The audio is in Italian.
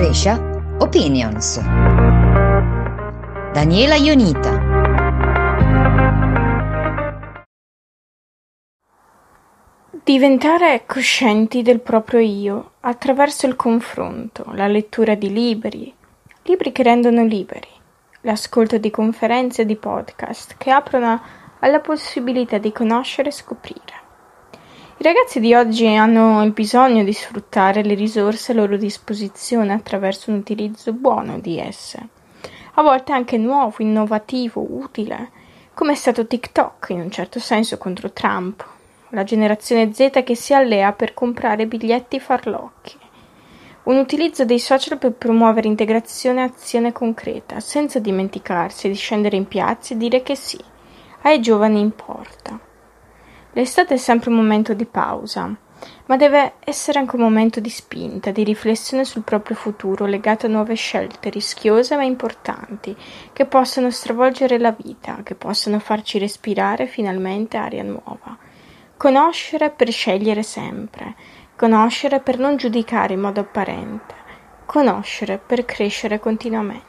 Brescia Opinions. Daniela Ionita. Diventare coscienti del proprio io attraverso il confronto, la lettura di libri che rendono liberi, l'ascolto di conferenze e di podcast che aprono alla possibilità di conoscere e scoprire. I ragazzi di oggi hanno il bisogno di sfruttare le risorse a loro disposizione attraverso un utilizzo buono di esse, a volte anche nuovo, innovativo, utile, come è stato TikTok in un certo senso contro Trump. La generazione Z che si allea per comprare biglietti farlocchi. Un utilizzo dei social per promuovere integrazione e azione concreta, senza dimenticarsi di scendere in piazza e dire che sì, ai giovani importa. L'estate è sempre un momento di pausa, ma deve essere anche un momento di spinta, di riflessione sul proprio futuro legato a nuove scelte rischiose ma importanti, che possono stravolgere la vita, che possono farci respirare finalmente aria nuova. Conoscere per scegliere sempre, conoscere per non giudicare in modo apparente, conoscere per crescere continuamente.